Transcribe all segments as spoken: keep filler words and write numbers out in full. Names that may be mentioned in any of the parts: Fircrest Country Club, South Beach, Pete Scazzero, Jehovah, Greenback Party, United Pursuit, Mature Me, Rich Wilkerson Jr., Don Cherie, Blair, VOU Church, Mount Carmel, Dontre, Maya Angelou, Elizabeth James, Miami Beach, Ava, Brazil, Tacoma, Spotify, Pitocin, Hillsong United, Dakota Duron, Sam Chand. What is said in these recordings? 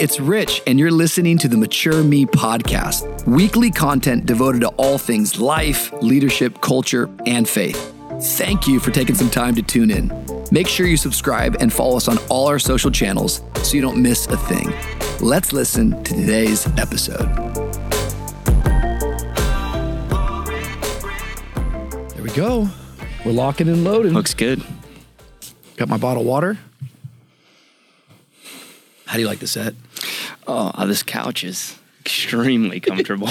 it's Rich, and you're listening to the Mature Me podcast, weekly content devoted to all things life, leadership, culture, and faith. Thank you for taking some time to tune in. Make sure you subscribe and follow us on all our social channels so you don't miss a thing. Let's listen to today's episode. There we go. We're locking and loading. Looks good. Got my bottle of water. How do you like the set? Oh, this couch is extremely comfortable.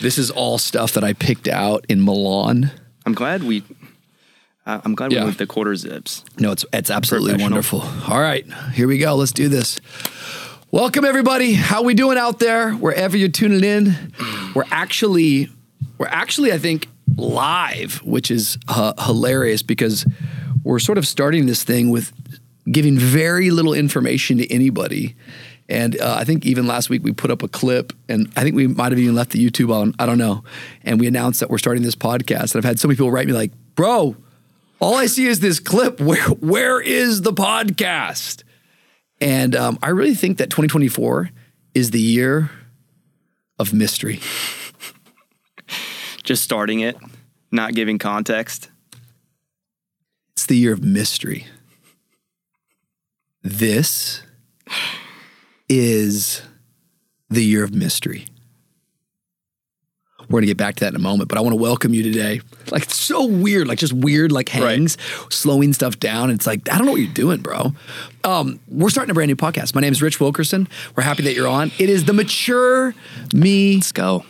This is all stuff that I picked out in Milan. I'm glad we... Uh, I'm glad we yeah. moved the quarter zips. No, it's it's absolutely wonderful. All right, here we go. Let's do this. Welcome, everybody. How we doing out there? Wherever you're tuning in, we're actually we're actually I think live, which is uh, hilarious because we're sort of starting this thing with giving very little information to anybody. And uh, I think even last week we put up a clip, and I think we might have even left the YouTube on. I don't know. And we announced that we're starting this podcast. And I've had so many people write me like, "Bro, all I see is this clip. Where, where is the podcast?" And um, I really think that twenty twenty-four is the year of mystery. Just starting it, not giving context. It's the year of mystery. This is the year of mystery. We're going to get back to that in a moment, but I want to welcome you today. Like, it's so weird, like just weird, like hangs, right. Slowing stuff down. It's like, I don't know what you're doing, bro. Um, we're starting a brand new podcast. My name is Rich Wilkerson. We're happy that you're on. It is the Mature Me Let's go.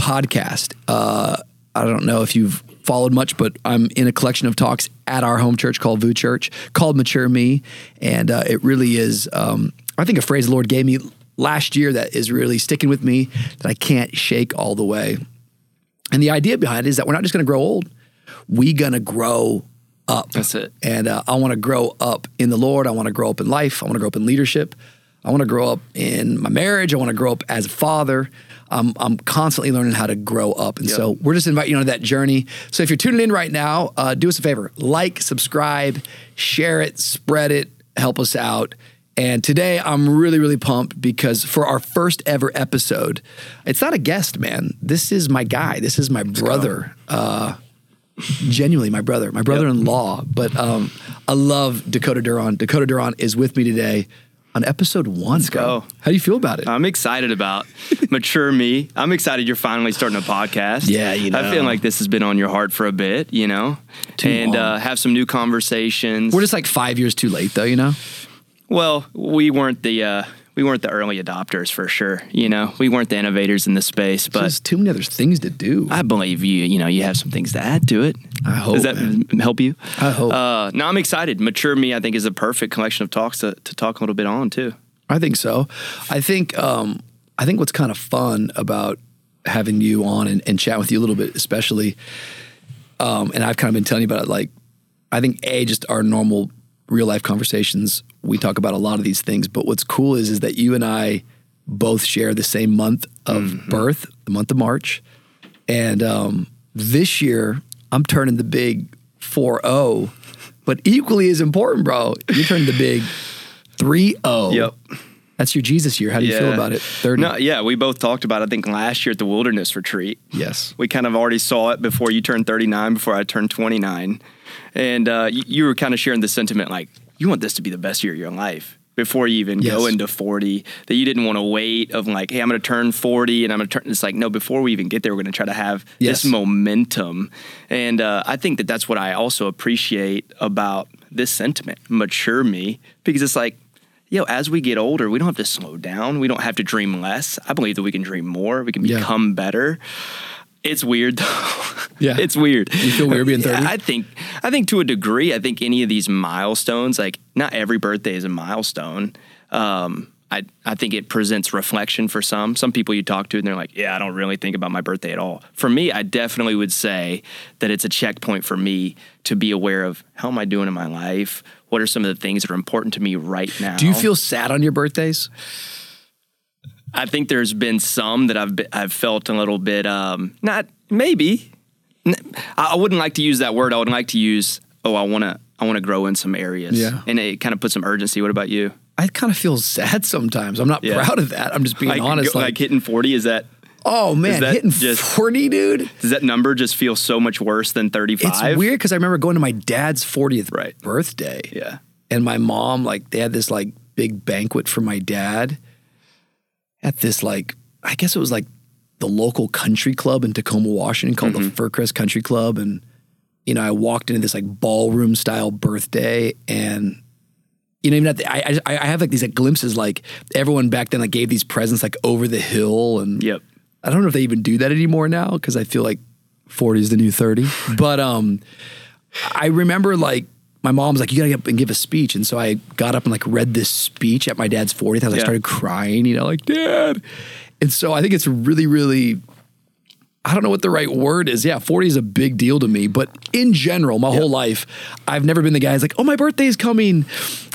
podcast. Uh, I don't know if you've followed much, but I'm in a collection of talks at our home church called V O U Church, called Mature Me. And uh, it really is, um, I think a phrase the Lord gave me last year that is really sticking with me that I can't shake all the way. And the idea behind it is that we're not just going to grow old. We're going to grow up. That's it. And uh, I want to grow up in the Lord. I want to grow up in life. I want to grow up in leadership. I want to grow up in my marriage. I want to grow up as a father. Um, I'm constantly learning how to grow up. And yep. so we're just inviting you on that journey. So if you're tuning in right now, uh, do us a favor. Like, subscribe, share it, spread it, help us out. And today I'm really, really pumped because for our first ever episode, it's not a guest, man. This is my guy. This is my brother. Uh, genuinely, my brother, my brother-in-law. Yep. But um, I love Dakota Duron. Dakota Duron is with me today on episode one. Let's go. How do you feel about it? I'm excited about Mature Me. I'm excited you're finally starting a podcast. Yeah, you know. I feel like this has been on your heart for a bit, you know. Too and uh, have some new conversations. We're just like five years too late, though, you know. Well, we weren't the uh, we weren't the early adopters for sure. You know, we weren't the innovators in the space. But there's too many other things to do. I believe you. You know, you have some things to add to it. I hope. Does that man. help you? I hope. Uh, no, I'm excited. Mature Me, I think, is a perfect collection of talks to, to talk a little bit on too. I think so. I think um, I think what's kind of fun about having you on and, and chat with you a little bit, especially, um, and I've kind of been telling you about it. Like, I think a just our normal real life conversations. We talk about a lot of these things, but what's cool is is that you and I both share the same month of mm-hmm. birth, the month of March. And um, this year, I'm turning the big four oh, but equally as important, bro, you turned the big three oh. Yep. That's your Jesus year. How do you yeah. feel about it? thirty. No, yeah, we both talked about it, I think, last year at the Wilderness Retreat. Yes. We kind of already saw it before you turned thirty-nine, before I turned twenty-nine. And uh, you, you were kind of sharing the sentiment like, you want this to be the best year of your life before you even yes. go into forty, that you didn't want to wait of like, hey, I'm going to turn forty and I'm going to turn. It's like, no, before we even get there, we're going to try to have yes. this momentum. And uh, I think that that's what I also appreciate about this sentiment, Mature Me, because it's like, yo, as we get older, we don't have to slow down. We don't have to dream less. I believe that we can dream more. We can yeah. become better. It's weird, though. Yeah. It's weird. You feel weird being thirty? Yeah, I think, I think to a degree, I think any of these milestones, like not every birthday is a milestone. Um, I, I think it presents reflection for some. Some people you talk to and they're like, yeah, I don't really think about my birthday at all. For me, I definitely would say that it's a checkpoint for me to be aware of how am I doing in my life? What are some of the things that are important to me right now? Do you feel sad on your birthdays? I think there's been some that I've been, I've felt a little bit, um, not maybe, I wouldn't like to use that word. I would like to use, oh, I want to, I want to grow in some areas. Yeah. And it kind of puts some urgency. What about you? I kind of feel sad sometimes. I'm not yeah. proud of that. I'm just being like, honest. Go, like, like hitting forty, is that? Oh, man, hitting just, forty, dude. Does that number just feel so much worse than thirty-five? It's weird because I remember going to my dad's fortieth right. birthday. Yeah. And my mom, like, they had this, like, big banquet for my dad at this, like, I guess it was, like, the local country club in Tacoma, Washington called mm-hmm. the Fircrest Country Club. And, you know, I walked into this, like, ballroom-style birthday and... You know, even at the, I, I I have like these like glimpses like everyone back then like gave these presents like over the hill and yep. I don't know if they even do that anymore now because I feel like forty is the new thirty. But um, I remember like my mom's like you gotta get up and give a speech, and so I got up and like read this speech at my dad's fortieth. I was, yeah. I started crying, you know, like Dad. And so I think it's really really. I don't know what the right word is. Yeah, forty is a big deal to me. But in general, my yep. whole life, I've never been the guy who's like, oh, my birthday's coming.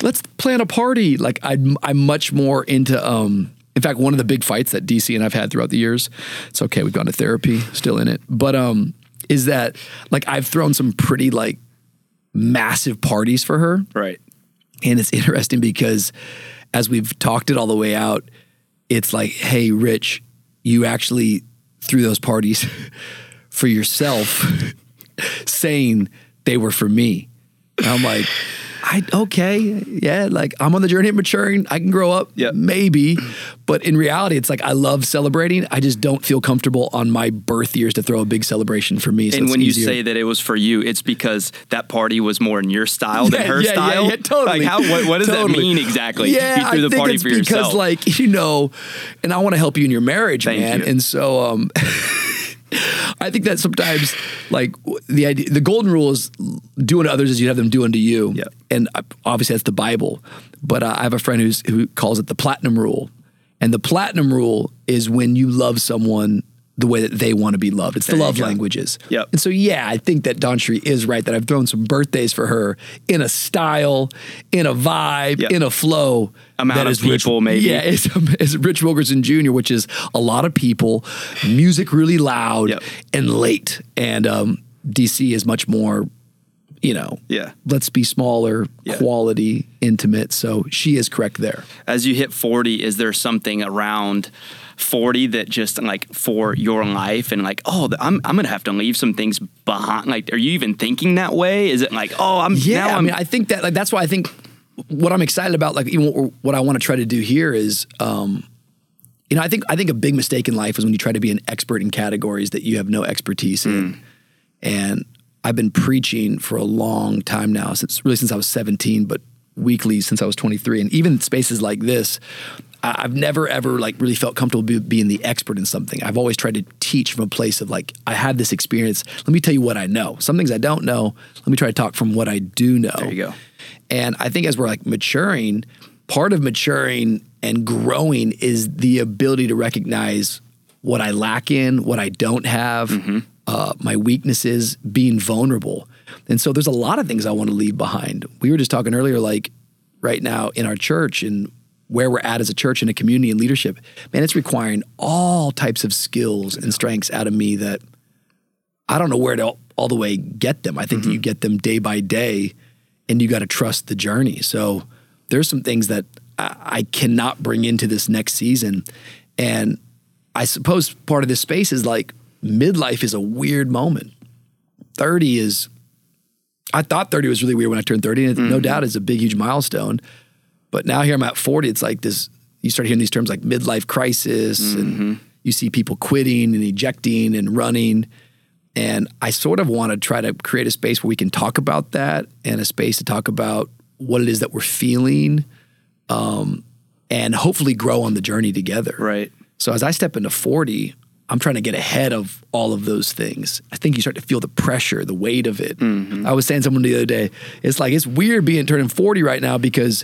Let's plan a party. Like, I'm, I'm much more into, um, in fact, one of the big fights that D C and I've had throughout the years, it's okay, we've gone to therapy, still in it. But um, is that, like, I've thrown some pretty, like, massive parties for her. Right. And it's interesting because as we've talked it all the way out, it's like, hey, Rich, you actually... through those parties for yourself saying they were for me. And I'm like, I okay, yeah, like I'm on the journey of maturing. I can grow up, yep. maybe. But in reality, it's like I love celebrating. I just don't feel comfortable on my birth years to throw a big celebration for me. So and when easier. You say that it was for you, it's because that party was more in your style yeah, than her yeah, style? Yeah, yeah, totally. Like how, what, what does totally. that mean exactly? Yeah, you threw I the think party it's for because yourself. Like, you know, and I want to help you in your marriage, Thank man. You. And so um, I think that sometimes like the idea, the golden rule is do unto others as you have them do unto you. Yeah. And obviously that's the Bible, but uh, I have a friend who's, who calls it the platinum rule. And the platinum rule is when you love someone the way that they want to be loved. It's there the love languages. Yep. And so, yeah, I think that Dontre is right, that I've thrown some birthdays for her in a style, in a vibe, yep. in a flow. Amount that of is people, Rich, maybe. Yeah, it's, it's Rich Wilkerson Junior, which is a lot of people, music really loud yep. and late. And um, D C is much more, you know, yeah. let's be smaller, yeah. quality, intimate. So she is correct there. As you hit forty, is there something around... forty that just like for your life and like, oh, I'm I'm going to have to leave some things behind. Like, are you even thinking that way? Is it like, oh, I'm yeah, now I'm. I mean, I think that like, that's why I think what I'm excited about, like even what, what I want to try to do here is, um, you know, I think, I think a big mistake in life is when you try to be an expert in categories that you have no expertise in. Mm. And I've been preaching for a long time now, since really since I was seventeen, but weekly since I was twenty-three. And even spaces like this, I've never ever like really felt comfortable be, being the expert in something. I've always tried to teach from a place of like, I had this experience. Let me tell you what I know. Some things I don't know. Let me try to talk from what I do know. There you go. And I think as we're like maturing, part of maturing and growing is the ability to recognize what I lack in, what I don't have, mm-hmm. uh, my weaknesses, being vulnerable. And so there's a lot of things I want to leave behind. We were just talking earlier, like right now in our church and where we're at as a church and a community and leadership, man, it's requiring all types of skills and strengths out of me that I don't know where to all, all the way get them. I think mm-hmm. that you get them day by day and you got to trust the journey. So there's some things that I, I cannot bring into this next season. And I suppose part of this space is like midlife is a weird moment. thirty is, I thought thirty was really weird when I turned thirty and mm-hmm. no doubt it's a big, huge milestone. But now here I'm at forty, it's like this, you start hearing these terms like midlife crisis mm-hmm. and you see people quitting and ejecting and running. And I sort of want to try to create a space where we can talk about that and a space to talk about what it is that we're feeling um, and hopefully grow on the journey together. Right. So as I step into forty, I'm trying to get ahead of all of those things. I think you start to feel the pressure, the weight of it. Mm-hmm. I was saying to someone the other day, it's like, it's weird being turning forty right now because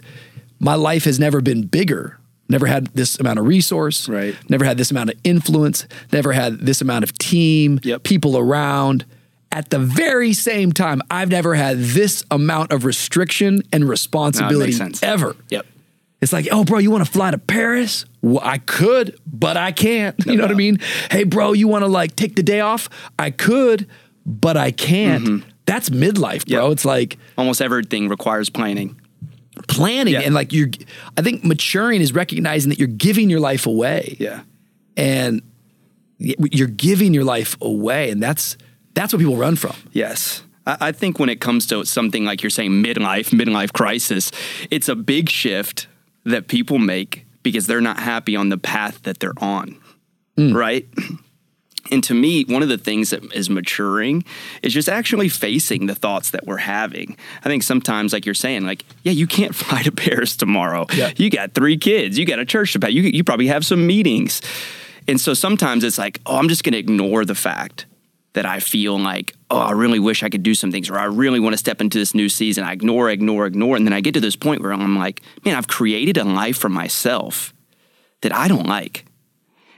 my life has never been bigger, never had this amount of resource, right. never had this amount of influence, never had this amount of team, yep. people around. At the very same time, I've never had this amount of restriction and responsibility no, ever. Yep. It's like, oh, bro, you want to fly to Paris? Well, I could, but I can't. No, you know no. what I mean? Hey, bro, you want to like take the day off? I could, but I can't. Mm-hmm. That's midlife, bro. Yep. It's like— almost everything requires planning. planning yeah. and like you're, I think maturing is recognizing that you're giving your life away. Yeah. And you're giving your life away. And that's, that's what people run from. Yes. I think when it comes to something like you're saying midlife, midlife crisis, it's a big shift that people make because they're not happy on the path that they're on, mm. right? And to me, one of the things that is maturing is just actually facing the thoughts that we're having. I think sometimes, like you're saying, like, yeah, you can't fly to Paris tomorrow. Yeah. You got three kids. You got a church to pay. You, you probably have some meetings. And so sometimes it's like, oh, I'm just going to ignore the fact that I feel like, oh, I really wish I could do some things, or I really want to step into this new season. I ignore, ignore, ignore. And then I get to this point where I'm like, man, I've created a life for myself that I don't like.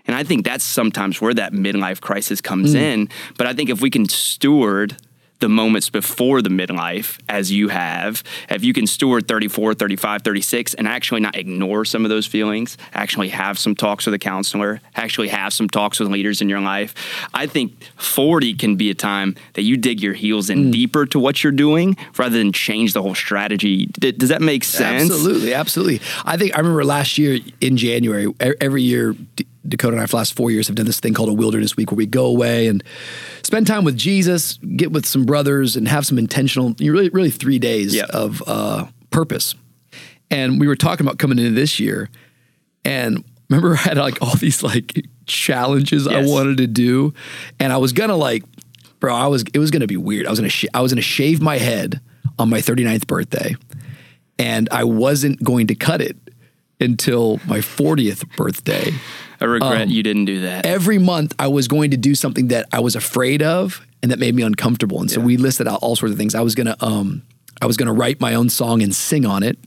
And I think that's sometimes where that midlife crisis comes mm. in. But I think if we can steward the moments before the midlife, as you have, if you can steward thirty-four, thirty-five, thirty-six, and actually not ignore some of those feelings, actually have some talks with a counselor, actually have some talks with leaders in your life, I think forty can be a time that you dig your heels in mm. deeper to what you're doing rather than change the whole strategy. D- does that make sense? Absolutely, absolutely. I think I remember last year in January, every year, Dakota and I for the last four years have done this thing called a wilderness week where we go away and spend time with Jesus, get with some brothers and have some intentional, really, really three days yeah. of uh, purpose. And we were talking about coming into this year and remember I had like all these like challenges yes. I wanted to do. And I was going to like, bro, I was, it was going to be weird. I was going to, sh- I was going to shave my head on my thirty-ninth birthday and I wasn't going to cut it until my fortieth birthday. I regret um, you didn't do that. Every month I was going to do something that I was afraid of and that made me uncomfortable. And so yeah. we listed out all sorts of things. I was gonna um, I was gonna write my own song and sing on it.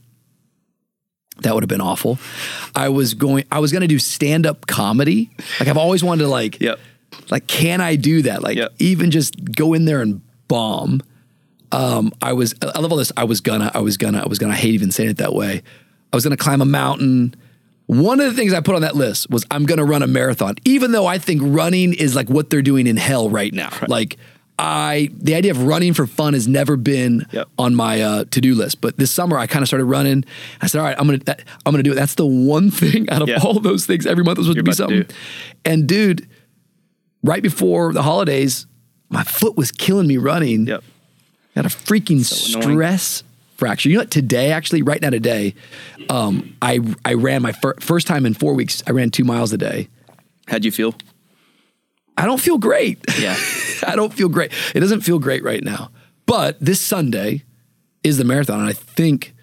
That would have been awful. I was going I was gonna do stand-up comedy. Like I've always wanted to like, yep. like can I do that? Like yep. even just go in there and bomb. Um, I was I love all this. I was gonna, I was gonna, I was gonna I hate even saying it that way. I was gonna climb a mountain. One of the things I put on that list was I'm going to run a marathon, even though I think running is like what they're doing in hell right now. Right. Like I, the idea of running for fun has never been yep. on my uh, to-do list. But this summer I kind of started running. I said, all right, I'm going to, I'm going to do it. That's the one thing out of yeah. all those things every month was supposed You're to be something. To and dude, right before the holidays, my foot was killing me running. Yep. Got a freaking so stress annoying. fracture. You know what? Today, actually, right now today, um, I I ran my fir- first time in four weeks. I ran two miles a day. How'd you feel? I don't feel great. Yeah, I don't feel great. It doesn't feel great right now. But this Sunday is the marathon, and I think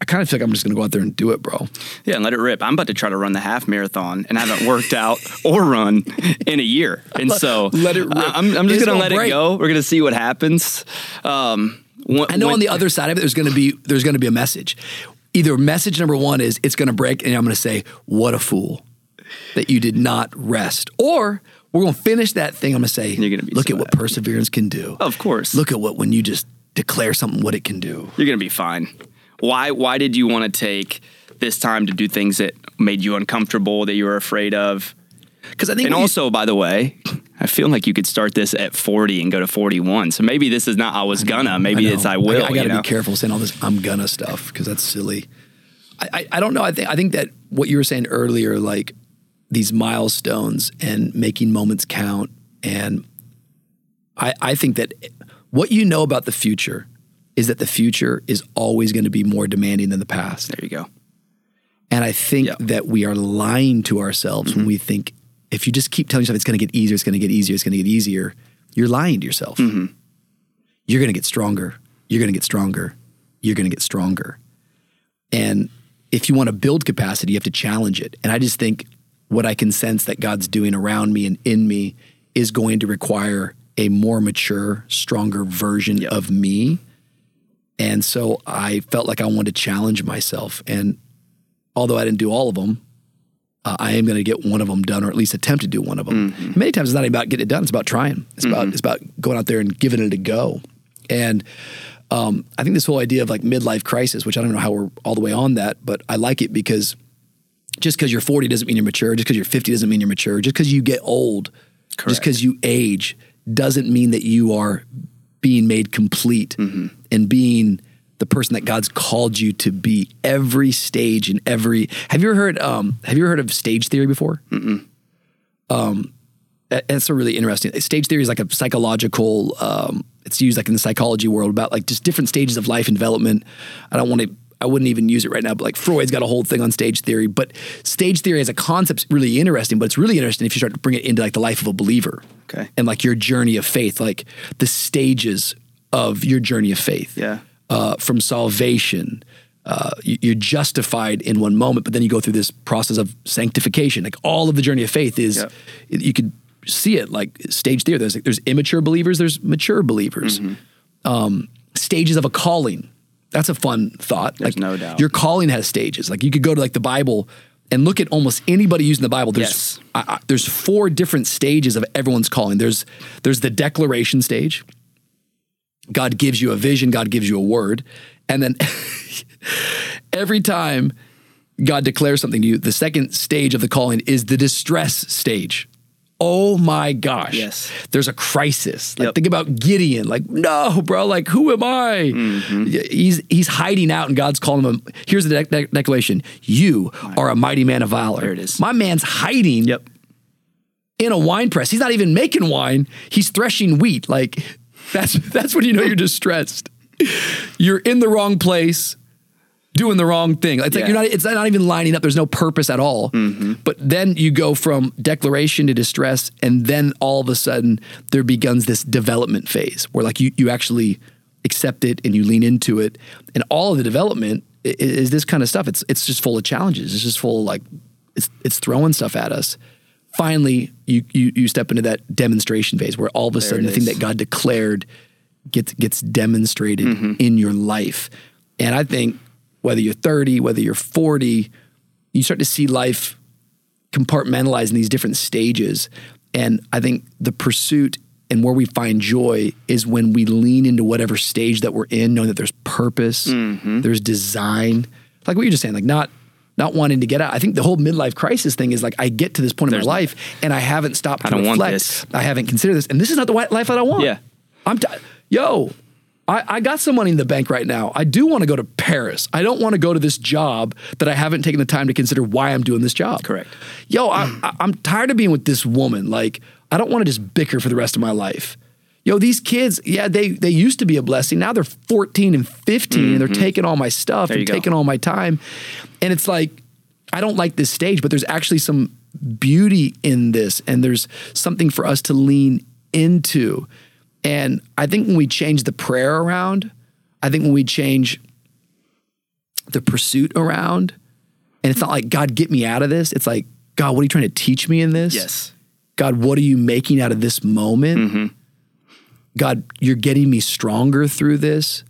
I kind of feel like I'm just going to go out there and do it, bro. Yeah, and let it rip. I'm about to try to run the half marathon, and I haven't worked out or run in a year, and so let it rip. I'm, I'm just going to let break. it go. We're going to see what happens. Um, When, I know when, on the other side of it, there's going to be there's going to be a message. Either message number one is it's going to break, and I'm going to say, "What a fool that you did not rest." Or we're going to finish that thing. I'm going to say, you're gonna be "Look so at what happy. perseverance can do." Of course, look at what when you just declare something, what it can do. You're going to be fine. Why? Why did you want to take this time to do things that made you uncomfortable, that you were afraid of? Because I think, and also, you, by the way, I feel like you could start this at forty and go to forty-one. So maybe this is not I was gonna. Maybe I it's I will. I, I gotta you know? be careful saying all this I'm gonna stuff because that's silly. I, I, I don't know. I think I think that what you were saying earlier, like these milestones and making moments count, and I I think that what you know about the future is that the future is always going to be more demanding than the past. There you go. And I think yep. that we are lying to ourselves mm-hmm. when we think. If you just keep telling yourself it's going to get easier, it's going to get easier, it's going to get easier, you're lying to yourself. Mm-hmm. You're going to get stronger. You're going to get stronger. You're going to get stronger. And if you want to build capacity, you have to challenge it. And I just think what I can sense that God's doing around me and in me is going to require a more mature, stronger version yep. of me. And so I felt like I wanted to challenge myself. And although I didn't do all of them, Uh, I am going to get one of them done, or at least attempt to do one of them. Mm-hmm. Many times it's not about getting it done; it's about trying. It's mm-hmm. about it's about going out there and giving it a go. And um, I think this whole idea of like midlife crisis, which I don't know how we're all the way on that, but I like it because just because you're forty doesn't mean you're mature. Just because you're fifty doesn't mean you're mature. Just because you get old, Correct. just because you age, doesn't mean that you are being made complete mm-hmm. and being the person that God's called you to be every stage and every, have you ever heard, um, have you ever heard of stage theory before? Mm-mm. Um, that's a really interesting, stage theory is like a psychological, um, it's used like in the psychology world about like just different stages of life and development. I don't want to, I wouldn't even use it right now, but like Freud's got a whole thing on stage theory, but stage theory as a concept's really interesting, but it's really interesting if you start to bring it into like the life of a believer. Okay. And like your journey of faith, like the stages of your journey of faith. Yeah. Uh, from salvation, uh, you, you're justified in one moment, but then you go through this process of sanctification. Like all of the journey of faith is, yep. you could see it like stage theory. There's like, there's immature believers, there's mature believers. Mm-hmm. Um, stages of a calling. That's a fun thought. There's like, no doubt. Your calling has stages. Like you could go to like the Bible and look at almost anybody using the Bible. There's yes. I, I, there's four different stages of everyone's calling. There's there's the declaration stage. God gives you a vision, God gives you a word. And then every time God declares something to you, the second stage of the calling is the distress stage. Oh my gosh. Yes. There's a crisis. Like, yep. Think about Gideon. Like, no, bro, like, who am I? Mm-hmm. He's he's hiding out and God's calling him. Here's the de- de- declaration. You my are a mighty man of valor. There it is. My man's hiding yep. in a wine press. He's not even making wine. He's threshing wheat. Like, That's that's when you know you're distressed. You're in the wrong place, doing the wrong thing. It's yeah. like you're not. It's not even lining up. There's no purpose at all. Mm-hmm. But then you go from declaration to distress, and then all of a sudden there begins this development phase where like you you actually accept it and you lean into it, and all of the development is, is this kind of stuff. It's it's just full of challenges. It's just full of like it's it's throwing stuff at us. Finally, you, you you step into that demonstration phase where all of a there sudden the thing that God declared gets gets demonstrated mm-hmm. in your life. And I think whether you're thirty, whether you're forty, you start to see life compartmentalized in these different stages. And I think the pursuit and where we find joy is when we lean into whatever stage that we're in, knowing that there's purpose, mm-hmm. there's design. Like what you're just saying, like not... not wanting to get out. I think the whole midlife crisis thing is like, I get to this point There's in my life and I haven't stopped to I don't reflect. Want this. I haven't considered this. And this is not the life that I want. Yeah. I'm t- Yo, I, I got some money in the bank right now. I do want to go to Paris. I don't want to go to this job that I haven't taken the time to consider why I'm doing this job. Correct. Yo, I, mm. I, I'm tired of being with this woman. Like, I don't want to just bicker for the rest of my life. Yo, these kids, yeah, they they used to be a blessing. Now they're fourteen and fifteen mm-hmm. and they're taking all my stuff and taking all my time. And it's like, I don't like this stage, but there's actually some beauty in this and there's something for us to lean into. And I think when we change the prayer around, I think when we change the pursuit around, and it's not like, God, get me out of this. It's like, God, what are you trying to teach me in this? Yes. God, what are you making out of this moment? Mm-hmm. God, you're getting me stronger through this.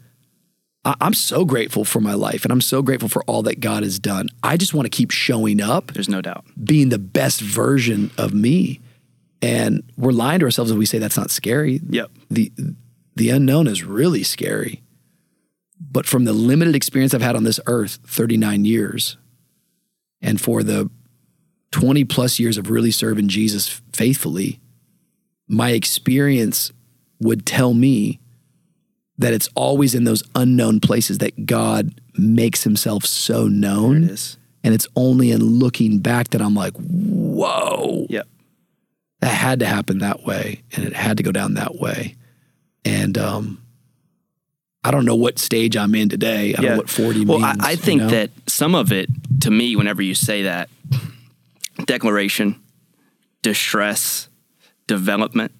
I- I'm so grateful for my life and I'm so grateful for all that God has done. I just want to keep showing up. There's no doubt. Being the best version of me. And we're lying to ourselves if we say that's not scary. Yep. The, the unknown is really scary. But from the limited experience I've had on this earth, thirty-nine years, and for the twenty plus years of really serving Jesus faithfully, my experience would tell me that it's always in those unknown places that God makes himself so known. There it is. And it's only in looking back that I'm like, whoa, yep. that had to happen that way. And it had to go down that way. And, um, I don't know what stage I'm in today. I yeah. don't know what forty well, means. Well, I, I think you know? that some of it to me, whenever you say that, declaration, distress, development,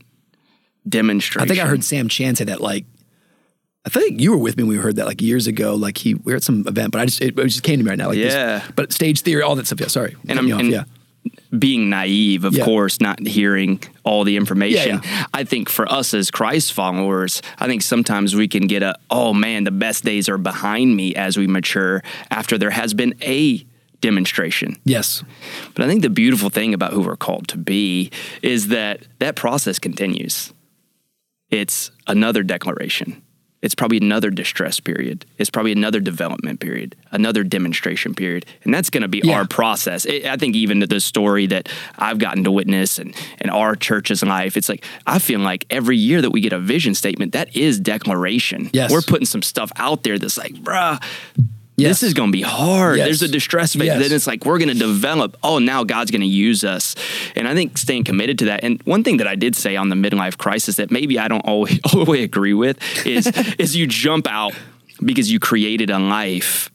demonstration. I think I heard Sam Chand say that, like, I think you were with me when we heard that like years ago, like he, we were at some event, but I just, it, it just came to me right now. Like yeah. This, but stage theory, all that stuff. Yeah, sorry. And I'm and yeah. being naive, of yeah. course, not hearing all the information. Yeah, yeah. I think for us as Christ followers, I think sometimes we can get a, oh man, the best days are behind me as we mature after there has been a demonstration. Yes. But I think the beautiful thing about who we're called to be is that that process continues. It's another declaration. it's probably another distress period. It's probably another development period, another demonstration period. And that's going to be yeah. our process. It, I think even the story that I've gotten to witness and, and our church's life, it's like, I feel like every year that we get a vision statement, that is declaration. Yes. We're putting some stuff out there that's like, bruh, yes. this is going to be hard. Yes. There's a distress phase. Yes. Then it's like, we're going to develop. Oh, now God's going to use us. And I think staying committed to that. And one thing that I did say on the midlife crisis that maybe I don't always, always agree with is, is you jump out because you created a life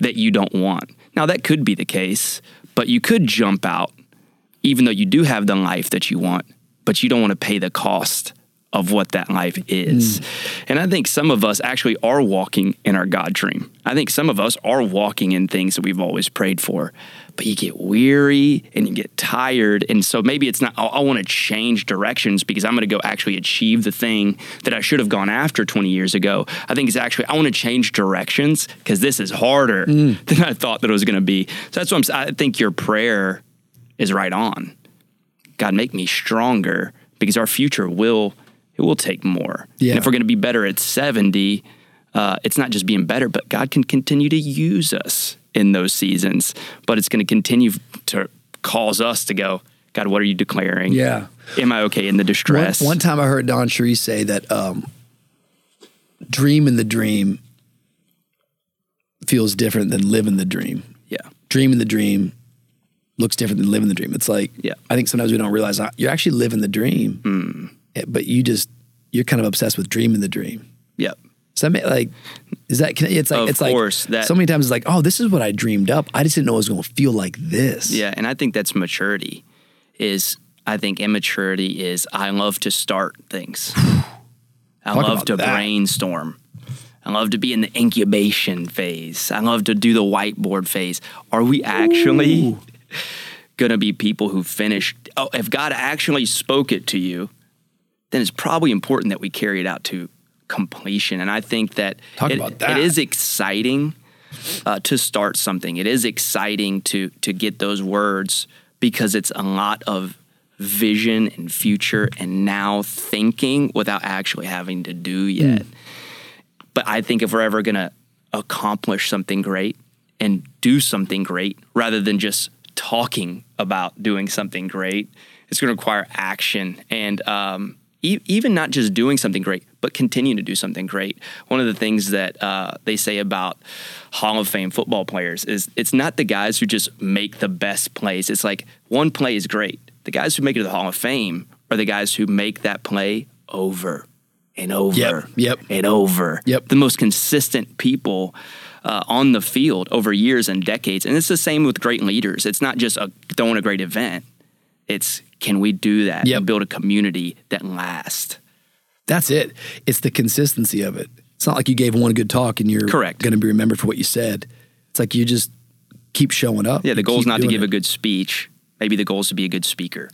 that you don't want. Now that could be the case, but you could jump out even though you do have the life that you want, but you don't want to pay the cost of what that life is. Mm. And I think some of us actually are walking in our God dream. I think some of us are walking in things that we've always prayed for, but you get weary and you get tired. And so maybe it's not, I, I want to change directions because I'm going to go actually achieve the thing that I should have gone after twenty years ago. I think it's actually, I want to change directions because this is harder mm. than I thought that it was going to be. So that's what I'm, I think your prayer is right on. God, make me stronger because our future will It will take more. Yeah. And if we're going to be better at seventy, uh, it's not just being better, but God can continue to use us in those seasons. But it's going to continue to cause us to go, God, what are you declaring? Yeah. Am I okay in the distress? One, one time I heard Don Cherie say that um, dreaming the dream feels different than living the dream. Yeah. Dreaming the dream looks different than living the dream. It's like, yeah. I think sometimes we don't realize you're actually living the dream. Mm. But you just, you're kind of obsessed with dreaming the dream. Yep. So I mean, like, is that, can, it's like, of it's course, like, that, so many times it's like, oh, this is what I dreamed up. I just didn't know it was going to feel like this. Yeah. And I think that's maturity is, I think immaturity is, I love to start things. I Talk love to that. brainstorm. I love to be in the incubation phase. I love to do the whiteboard phase. Are we actually going to be people who finish? Oh, if God actually spoke it to you, then it's probably important that we carry it out to completion. And I think that, Talk it, about that. it is exciting uh, to start something. It is exciting to to get those words because it's a lot of vision and future and now thinking without actually having to do yet. Mm. But I think if we're ever going to accomplish something great and do something great rather than just talking about doing something great, it's going to require action and um, – even not just doing something great, but continuing to do something great. One of the things that uh, they say about Hall of Fame football players is it's not the guys who just make the best plays. It's like one play is great. The guys who make it to the Hall of Fame are the guys who make that play over and over yep, yep. and over. Yep. The most consistent people uh, on the field over years and decades. And it's the same with great leaders. It's not just a, throwing a great event. It's can we do that yep. and build a community that lasts? That's it. It's the consistency of it. It's not like you gave one good talk and you're Correct. going to be remembered for what you said. It's like you just keep showing up. Yeah, the goal is not to give it. a good speech. Maybe the goal is to be a good speaker.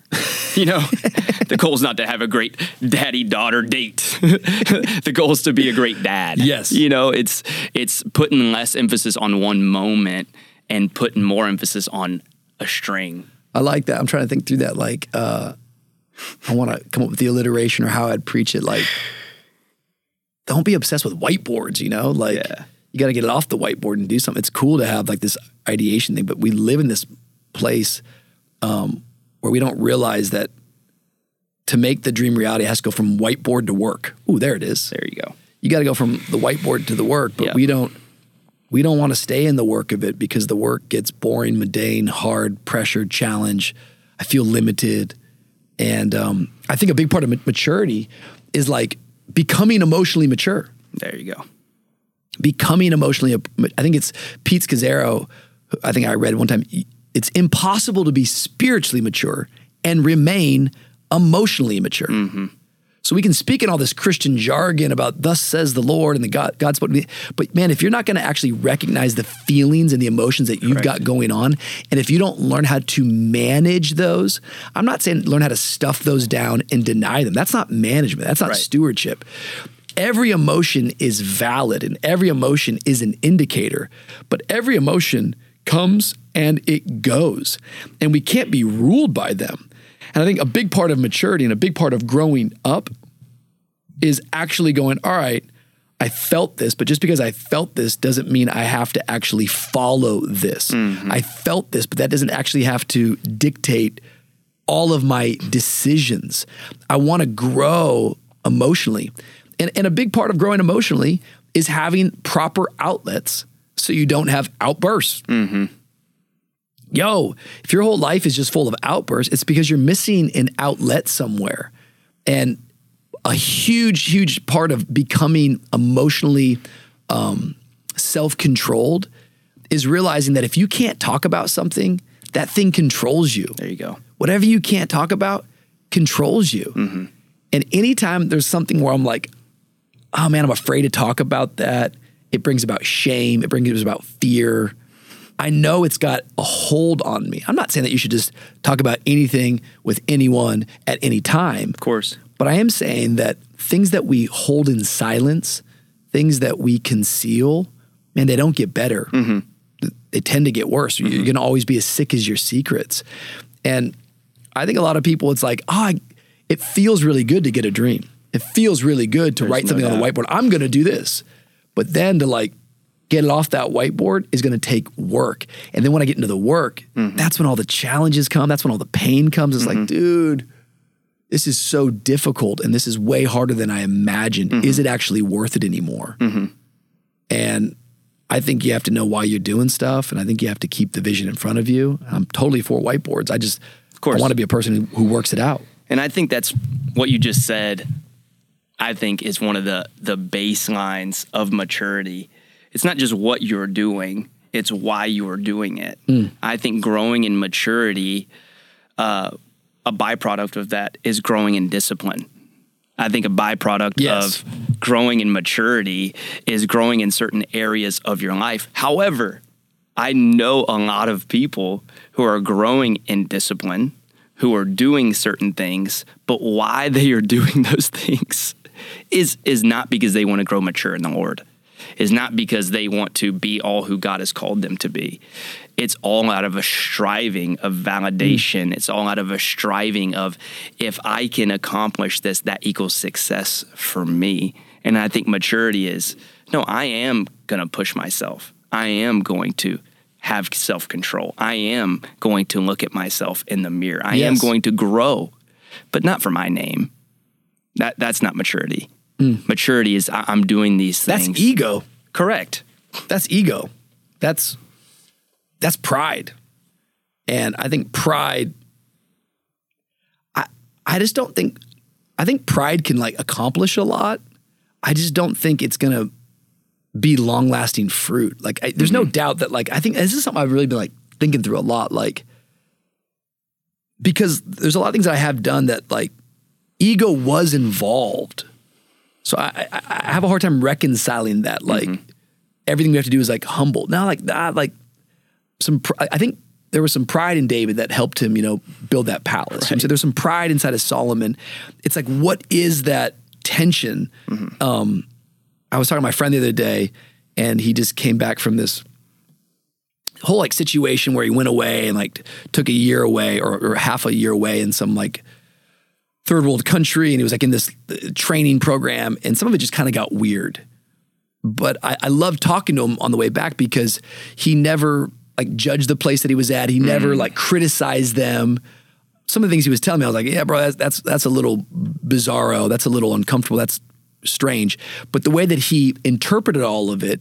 You know, the goal is not to have a great daddy-daughter date. The goal is to be a great dad. Yes. You know, it's it's putting less emphasis on one moment and putting more emphasis on a string. I like that. I'm trying to think through that. Like, uh, I want to come up with the alliteration or how I'd preach it. Like, don't be obsessed with whiteboards, you know? Like, yeah. you got to get it off the whiteboard and do something. It's cool to have like this ideation thing, but we live in this place um, where we don't realize that to make the dream reality, it has to go from whiteboard to work. Ooh, there it is. There you go. You got to go from the whiteboard to the work, but yeah. we don't. We don't want to stay in the work of it because the work gets boring, mundane, hard, pressured, challenge. I feel limited. And um, I think a big part of maturity is like becoming emotionally mature. There you go. Becoming emotionally, I think it's Pete Scazzero, I think I read one time, it's impossible to be spiritually mature and remain emotionally mature. Mm-hmm. So we can speak in all this Christian jargon about thus says the Lord and the God, God spoke to me. But man, if you're not going to actually recognize the feelings and the emotions that you've Correct. got going on, and if you don't learn how to manage those, I'm not saying learn how to stuff those down and deny them. That's not management. That's not right. stewardship. Every emotion is valid and every emotion is an indicator, but every emotion comes and it goes, and we can't be ruled by them. And I think a big part of maturity and a big part of growing up is actually going, all right, I felt this, but just because I felt this doesn't mean I have to actually follow this. Mm-hmm. I felt this, but that doesn't actually have to dictate all of my decisions. I want to grow emotionally. And, and a big part of growing emotionally is having proper outlets so you don't have outbursts. Mm-hmm. Yo, if your whole life is just full of outbursts, it's because you're missing an outlet somewhere. And a huge, huge part of becoming emotionally um, self-controlled is realizing that if you can't talk about something, that thing controls you. There you go. Whatever you can't talk about controls you. Mm-hmm. And anytime there's something where I'm like, oh man, I'm afraid to talk about that, it brings about shame, it brings about fear. I know it's got a hold on me. I'm not saying that you should just talk about anything with anyone at any time. Of course. But I am saying that things that we hold in silence, things that we conceal, man, they don't get better. Mm-hmm. They tend to get worse. Mm-hmm. You're going to always be as sick as your secrets. And I think a lot of people, it's like, oh, I, it feels really good to get a dream. It feels really good to There's write something no on the whiteboard. I'm going to do this. But then to like, get it off that whiteboard is going to take work. And then when I get into the work, mm-hmm. that's when all the challenges come. That's when all the pain comes. It's mm-hmm. like, dude, this is so difficult and this is way harder than I imagined. Mm-hmm. Is it actually worth it anymore? Mm-hmm. And I think you have to know why you're doing stuff. And I think you have to keep the vision in front of you. I'm totally for whiteboards. I just of course. I want to be a person who, who works it out. And I think that's what you just said, I think is one of the the baselines of maturity. It's not just what you're doing, it's why you're doing it. Mm. I think growing in maturity, uh, a byproduct of that is growing in discipline. I think a byproduct yes. of growing in maturity is growing in certain areas of your life. However, I know a lot of people who are growing in discipline, who are doing certain things, but why they are doing those things is is not because they want to grow mature in the Lord. Is not because they want to be all who God has called them to be. It's all out of a striving of validation. Mm. It's all out of a striving of if I can accomplish this, that equals success for me. And I think maturity is, no, I am going to push myself. I am going to have self-control. I am going to look at myself in the mirror. I yes. am going to grow, but not for my name. That That's not maturity. Mm. Maturity is I- I'm doing these things. That's ego. Correct. That's ego. That's that's pride. And I think pride, I I just don't think, I think pride can like accomplish a lot. I just don't think it's going to be long lasting fruit. Like I, there's mm-hmm. no doubt that like, I think this is something I've really been like thinking through a lot. Like, because there's a lot of things that I have done that like ego was involved. So I, I, I have a hard time reconciling that. Like mm-hmm. everything we have to do is like humble. Now, like nah, like some. Pr- I think there was some pride in David that helped him, you know, build that palace. Right. So there's some pride inside of Solomon. It's like, what is that tension? Mm-hmm. Um, I was talking to my friend the other day, and he just came back from this whole like situation where he went away and like took a year away or, or half a year away in some like third world country, and he was like in this training program, and some of it just kind of got weird. But I, I loved talking to him on the way back because he never like judged the place that he was at. He mm. never like criticized them. Some of the things he was telling me, I was like, yeah, bro, that's, that's, that's a little bizarro. That's a little uncomfortable. That's strange. But the way that he interpreted all of it,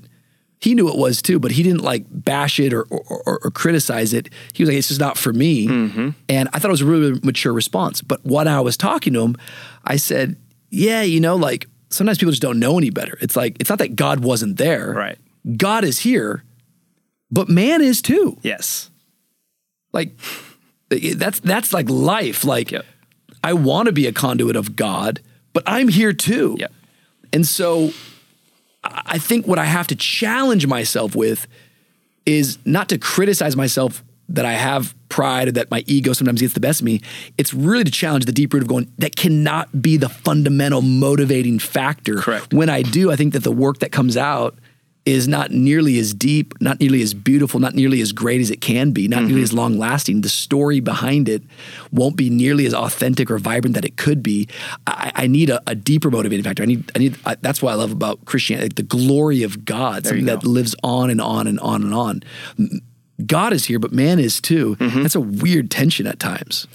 he knew it was too, but he didn't like bash it or or, or, or criticize it. He was like, it's just not for me. Mm-hmm. And I thought it was a really mature response. But when I was talking to him, I said, yeah, you know, like sometimes people just don't know any better. It's like, it's not that God wasn't there. Right. God is here, but man is too. Yes. Like that's, that's like life. Like yep. I want to be a conduit of God, but I'm here too. Yep. And so I think what I have to challenge myself with is not to criticize myself that I have pride or that my ego sometimes gets the best of me. It's really to challenge the deep root of going, that cannot be the fundamental motivating factor. Correct. When I do, I think that the work that comes out is not nearly as deep, not nearly as beautiful, not nearly as great as it can be, not mm-hmm. nearly as long-lasting. The story behind it won't be nearly as authentic or vibrant that it could be. I, I need a, a deeper motivating factor. I need, I need. I, that's what I love about Christianity, like the glory of God, something that lives on and on and on and on. God is here, but man is too. Mm-hmm. That's a weird tension at times.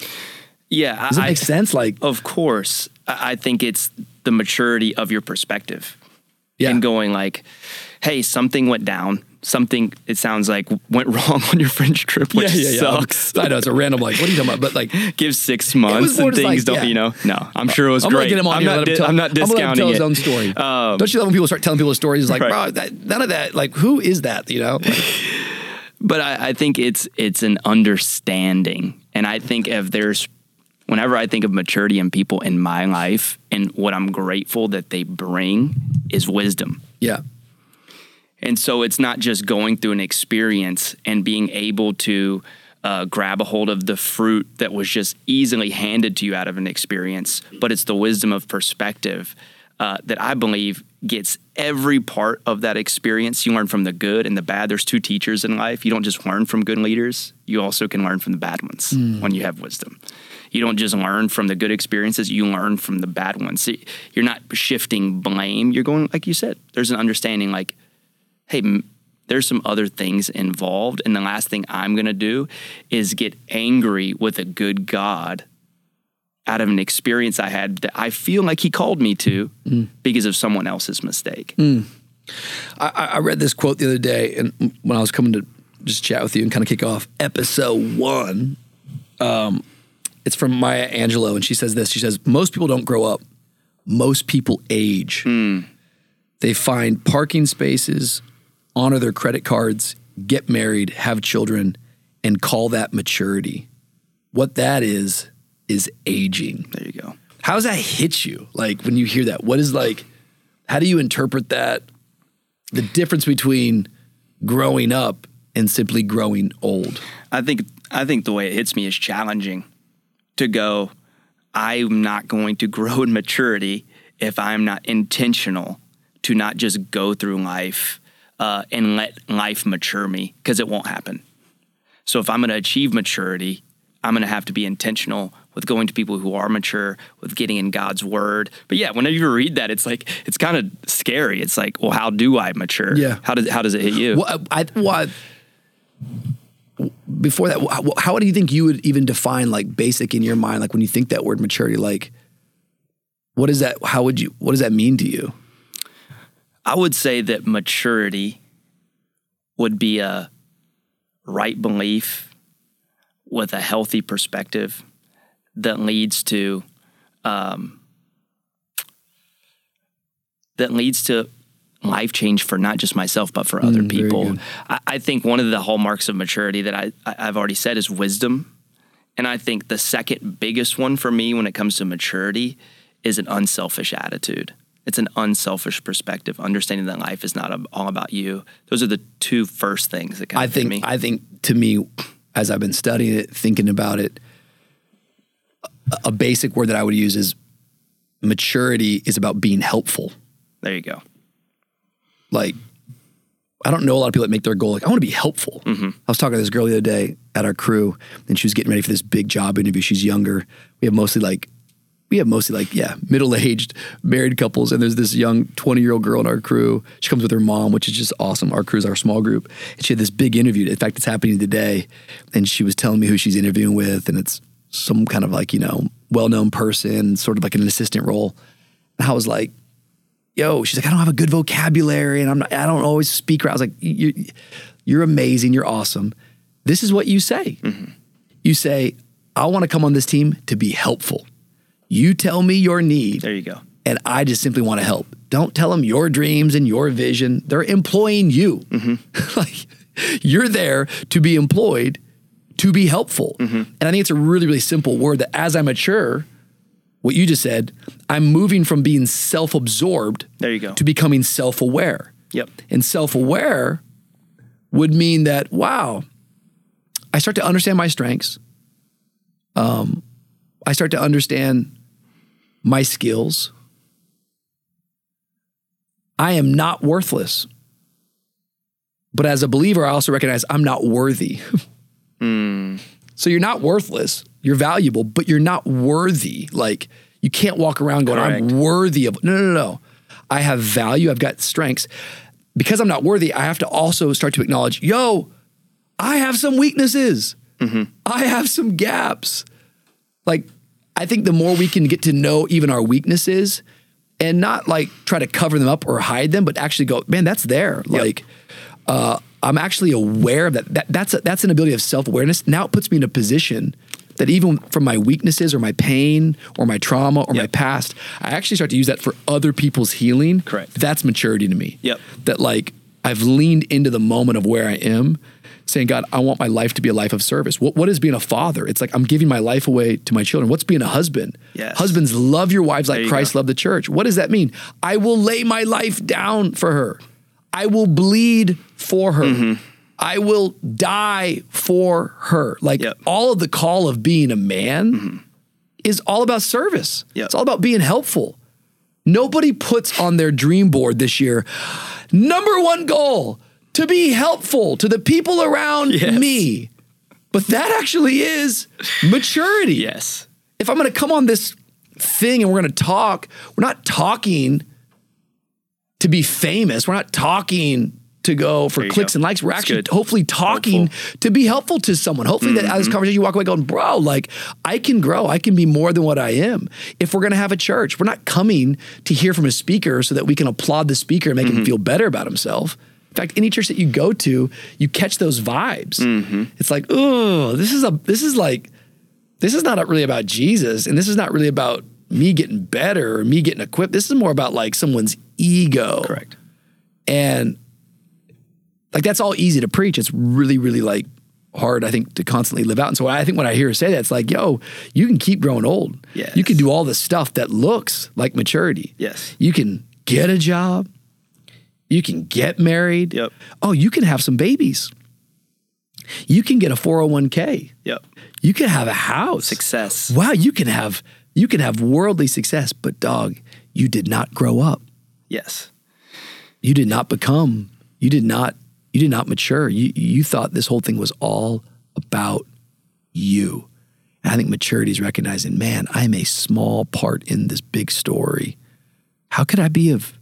Yeah. Does that I, make sense? Like, of course. I think it's the maturity of your perspective. Yeah. And going like, hey, something went down. Something, it sounds like, went wrong on your French trip, which yeah, yeah, yeah. sucks. I know, it's a random, like, what are you talking about? But like, give six months and things like, don't, yeah. you know? No, I'm sure it was I'm great. Him on I'm, not di- tell, I'm not discounting it. I'm going to tell his own story. Um, don't you love when people start telling people stories? It's like, right. bro, that, none of that, like, who is that, you know? Like, but I, I think it's it's an understanding. And I think if there's, whenever I think of maturity in people in my life and what I'm grateful that they bring is wisdom. Yeah. And so it's not just going through an experience and being able to uh, grab a hold of the fruit that was just easily handed to you out of an experience, but it's the wisdom of perspective uh, that I believe gets every part of that experience. You learn from the good and the bad. There's two teachers in life. You don't just learn from good leaders. You also can learn from the bad ones mm. when you have wisdom. You don't just learn from the good experiences. You learn from the bad ones. You're not shifting blame. You're going, like you said, there's an understanding like, hey, m- there's some other things involved. And the last thing I'm going to do is get angry with a good God out of an experience I had that I feel like he called me to mm. because of someone else's mistake. Mm. I-, I read this quote the other day and when I was coming to just chat with you and kind of kick off episode one. Um, it's from Maya Angelou. And she says this, she says, most people don't grow up. Most people age. Mm. They find parking spaces, honor their credit cards, get married, have children, and call that maturity. What that is, is aging. There you go. How does that hit you? Like when you hear that, what is like, how do you interpret that? The difference between growing up and simply growing old. I think, I think the way it hits me is challenging to go, I'm not going to grow in maturity if I'm not intentional to not just go through life uh, and let life mature me, because it won't happen. So if I'm going to achieve maturity, I'm going to have to be intentional with going to people who are mature, with getting in God's word. But yeah, whenever you read that, it's like, it's kind of scary. It's like, well, how do I mature? Yeah. How does, how does it hit you? Well, I, well, I, before that, how, how do you think you would even define like basic in your mind? Like when you think that word maturity, like what is that? How would you, what does that mean to you? I would say that maturity would be a right belief with a healthy perspective that leads to um, that leads to life change for not just myself but for other mm, people. I, I think one of the hallmarks of maturity that I, I've already said is wisdom, and I think the second biggest one for me when it comes to maturity is an unselfish attitude. It's an unselfish perspective, understanding that life is not all about you. Those are the two first things that kind of I think, hit me. I think to me, as I've been studying it, thinking about it, a, a basic word that I would use is maturity is about being helpful. There you go. Like, I don't know a lot of people that make their goal, like, I want to be helpful. Mm-hmm. I was talking to this girl the other day at our crew, and she was getting ready for this big job interview. She's younger. We have mostly like, We have mostly like, yeah, middle-aged married couples. And there's this young twenty-year-old girl in our crew. She comes with her mom, which is just awesome. Our crew's our small group. And she had this big interview. In fact, it's happening today. And she was telling me who she's interviewing with. And it's some kind of like, you know, well-known person, sort of like an assistant role. And I was like, yo, she's like, I don't have a good vocabulary. And I'm not, I don't always speak right. I was like, you're, you're amazing. You're awesome. This is what you say. Mm-hmm. You say, I want to come on this team to be helpful. You tell me your need. There you go. And I just simply want to help. Don't tell them your dreams and your vision. They're employing you. Mm-hmm. Like you're there to be employed, to be helpful. Mm-hmm. And I think it's a really, really simple word that as I mature, what you just said, I'm moving from being self-absorbed there you go. to becoming self-aware. Yep. And self-aware would mean that, wow, I start to understand my strengths. Um, I start to understand my skills. I am not worthless. But as a believer, I also recognize I'm not worthy. mm. So you're not worthless. You're valuable, but you're not worthy. Like, you can't walk around going, Correct. I'm worthy of, no, no, no, no. I have value. I've got strengths. Because I'm not worthy, I have to also start to acknowledge, yo, I have some weaknesses. Mm-hmm. I have some gaps. Like, I think the more we can get to know even our weaknesses and not like try to cover them up or hide them, but actually go, man, that's there. Yep. Like, uh, I'm actually aware of that. that that's a, that's an ability of self-awareness. Now it puts me in a position that even from my weaknesses or my pain or my trauma or yep. my past, I actually start to use that for other people's healing. Correct. That's maturity to me. Yep. That like, I've leaned into the moment of where I am, saying, God, I want my life to be a life of service. What, what is being a father? It's like, I'm giving my life away to my children. What's being a husband? Yes. Husbands, love your wives like Christ loved the church. What does that mean? I will lay my life down for her. I will bleed for her. Mm-hmm. I will die for her. Like yep. all of the call of being a man mm-hmm. is all about service. Yep. It's all about being helpful. Nobody puts on their dream board this year, number one goal, to be helpful to the people around yes. me. But that actually is maturity. Yes. If I'm going to come on this thing and we're going to talk, we're not talking to be famous. We're not talking to go for clicks go. and likes. We're That's actually good. hopefully talking helpful. to be helpful to someone. Hopefully mm-hmm. that out of this conversation you walk away going, bro, like I can grow. I can be more than what I am. If we're going to have a church, we're not coming to hear from a speaker so that we can applaud the speaker and make mm-hmm. him feel better about himself. In fact, any church that you go to, you catch those vibes. Mm-hmm. It's like, oh, this is a, this is like, this is not really about Jesus, and this is not really about me getting better or me getting equipped. This is more about like someone's ego. Correct. And like that's all easy to preach. It's really, really like hard, I think, to constantly live out. And so I think when I hear her say that, it's like, yo, you can keep growing old. Yes. You can do all this stuff that looks like maturity. Yes. You can get a job. You can get married. Yep. Oh, you can have some babies. You can get a four oh one k. Yep. You can have a house. Success. Wow, you can have you can have worldly success, but dog, you did not grow up. Yes. You did not become. You did not you did not mature. You you thought this whole thing was all about you. And I think maturity is recognizing, man, I'm a small part in this big story. How could I be of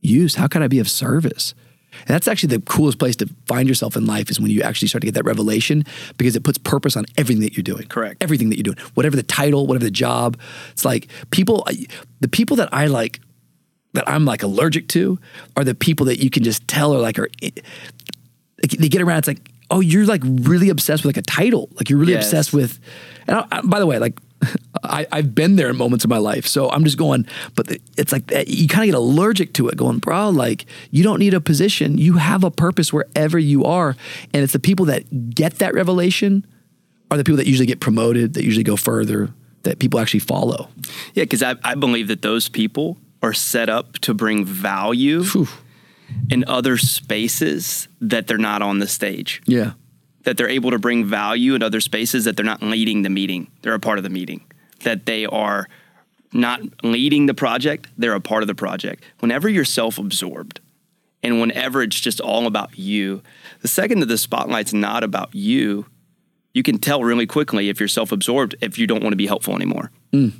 use? How can I be of service? And that's actually the coolest place to find yourself in life, is when you actually start to get that revelation, because it puts purpose on everything that you're doing. Correct. Everything that you're doing, whatever the title, whatever the job. It's like people, the people that I like, that I'm like allergic to, are the people that you can just tell are like, are, they get around. It's like, oh, you're like really obsessed with like a title. Like you're really yes. obsessed with, and I, I, by the way, like, I, I've been there in moments of my life. So I'm just going, but it's like that, you kind of get allergic to it, going, bro, like you don't need a position. You have a purpose wherever you are. And it's the people that get that revelation are the people that usually get promoted, that usually go further, that people actually follow. Yeah, because I, I believe that those people are set up to bring value Whew. in other spaces that they're not on the stage. Yeah. That they're able to bring value in other spaces, that they're not leading the meeting. They're a part of the meeting. That they are not leading the project. They're a part of the project. Whenever you're self-absorbed and whenever it's just all about you, the second that the spotlight's not about you, you can tell really quickly if you're self-absorbed, if you don't want to be helpful anymore. Mm.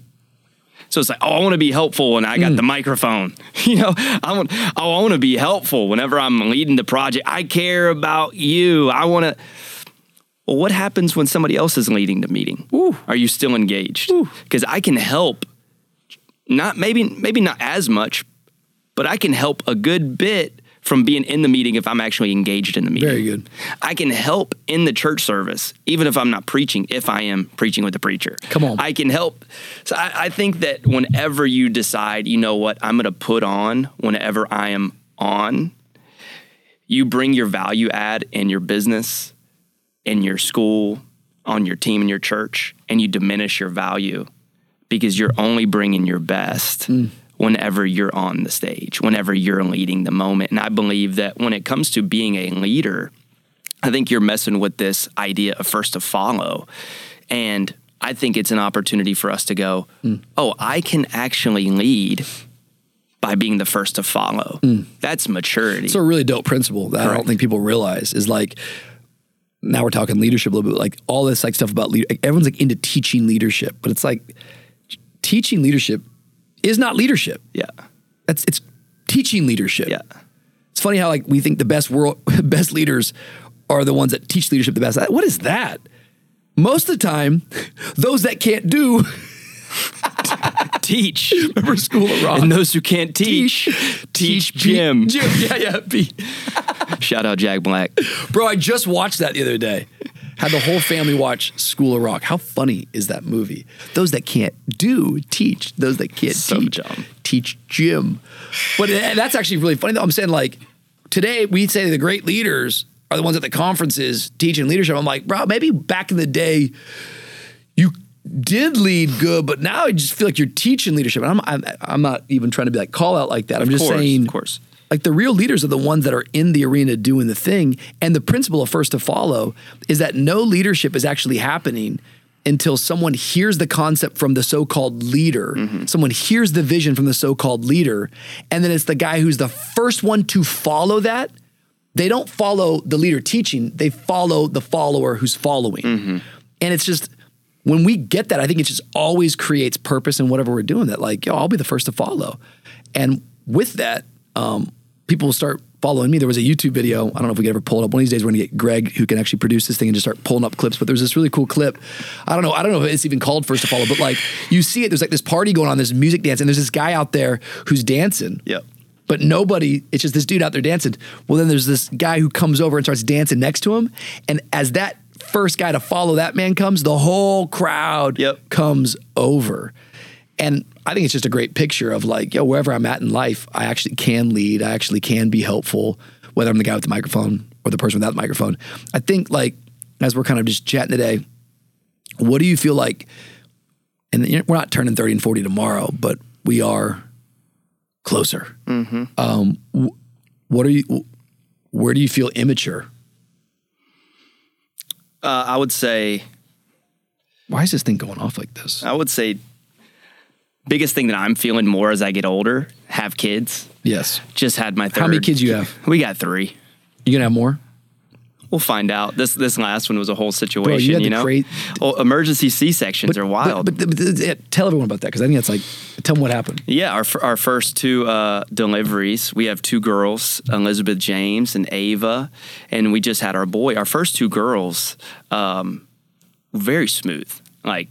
So it's like, oh, I want to be helpful when I got mm. the microphone. You know, I want, oh, I want to be helpful whenever I'm leading the project. I care about you. I want to. Well, what happens when somebody else is leading the meeting? Ooh. Are you still engaged? Because I can help, not maybe maybe not as much, but I can help a good bit from being in the meeting if I'm actually engaged in the meeting. Very good. I can help in the church service, even if I'm not preaching, if I am preaching with the preacher. Come on. I can help. So I, I think that whenever you decide, you know what, I'm going to put on whenever I am on, you bring your value add in your business, in your school, on your team, in your church, and you diminish your value because you're only bringing your best mm. whenever you're on the stage, whenever you're leading the moment. And I believe that when it comes to being a leader, I think you're messing with this idea of first to follow. And I think it's an opportunity for us to go, mm. oh, I can actually lead by being the first to follow. Mm. That's maturity. It's a really dope principle that Correct. I don't think people realize is like, now we're talking leadership a little bit, like all this like stuff about leader. Like, everyone's like into teaching leadership, but it's like teaching leadership is not leadership. Yeah. That's it's teaching leadership. Yeah. It's funny how like we think the best world, best leaders are the ones that teach leadership the best. What is that? Most of the time, those that can't do teach. Remember School of Rock? And those who can't teach, teach, teach Jim. Jim. Yeah, yeah. Pete. Shout out Jack Black. Bro, I just watched that the other day. Had the whole family watch School of Rock. How funny is that movie? Those that can't do, teach. Those that can't so teach, dumb. teach Jim. But that's actually really funny though. I'm saying like, today we say the great leaders are the ones at the conferences teaching leadership. I'm like, bro, maybe back in the day you did lead good, but now I just feel like you're teaching leadership. And I'm I'm, I'm not even trying to be like call out like that. I'm of just course, saying, of course, like the real leaders are the ones that are in the arena doing the thing. And the principle of first to follow is that no leadership is actually happening until someone hears the concept from the so-called leader. Mm-hmm. Someone hears the vision from the so-called leader. And then it's the guy who's the first one to follow that. They don't follow the leader teaching. They follow the follower who's following. Mm-hmm. And it's just, when we get that, I think it just always creates purpose in whatever we're doing that like, yo, I'll be the first to follow. And with that, um, people will start following me. There was a YouTube video. I don't know if we could ever pull it up. One of these days we're gonna get Greg, who can actually produce this thing and just start pulling up clips. But there's this really cool clip. I don't know. I don't know if it's even called First to Follow, but like you see it, there's like this party going on, this music dance, and there's this guy out there who's dancing. Yep. But nobody, it's just this dude out there dancing. Well, then there's this guy who comes over and starts dancing next to him. And as that first guy to follow that man comes, the whole crowd yep. comes over. And I think it's just a great picture of like, yo, wherever I'm at in life, I actually can lead. I actually can be helpful, whether I'm the guy with the microphone or the person without the microphone. I think like, as we're kind of just chatting today, what do you feel like, and you know, we're not turning thirty and forty tomorrow, but we are closer. Mm-hmm. Um, what are you, where do you feel immature? Uh, I would say, why is this thing going off like this? I would say biggest thing that I'm feeling more as I get older, have kids. Yes. Just had my third. How many kids you have? We got three. You gonna have more? We'll find out. This this last one was a whole situation. Bro, you, had you know, cra- oh, emergency C-sections but, are wild. But, but, but, but tell everyone about that because I think that's like, tell them what happened. Yeah, our our first two uh, deliveries. We have two girls, Elizabeth James and Ava, and we just had our boy. Our first two girls, um, very smooth, like.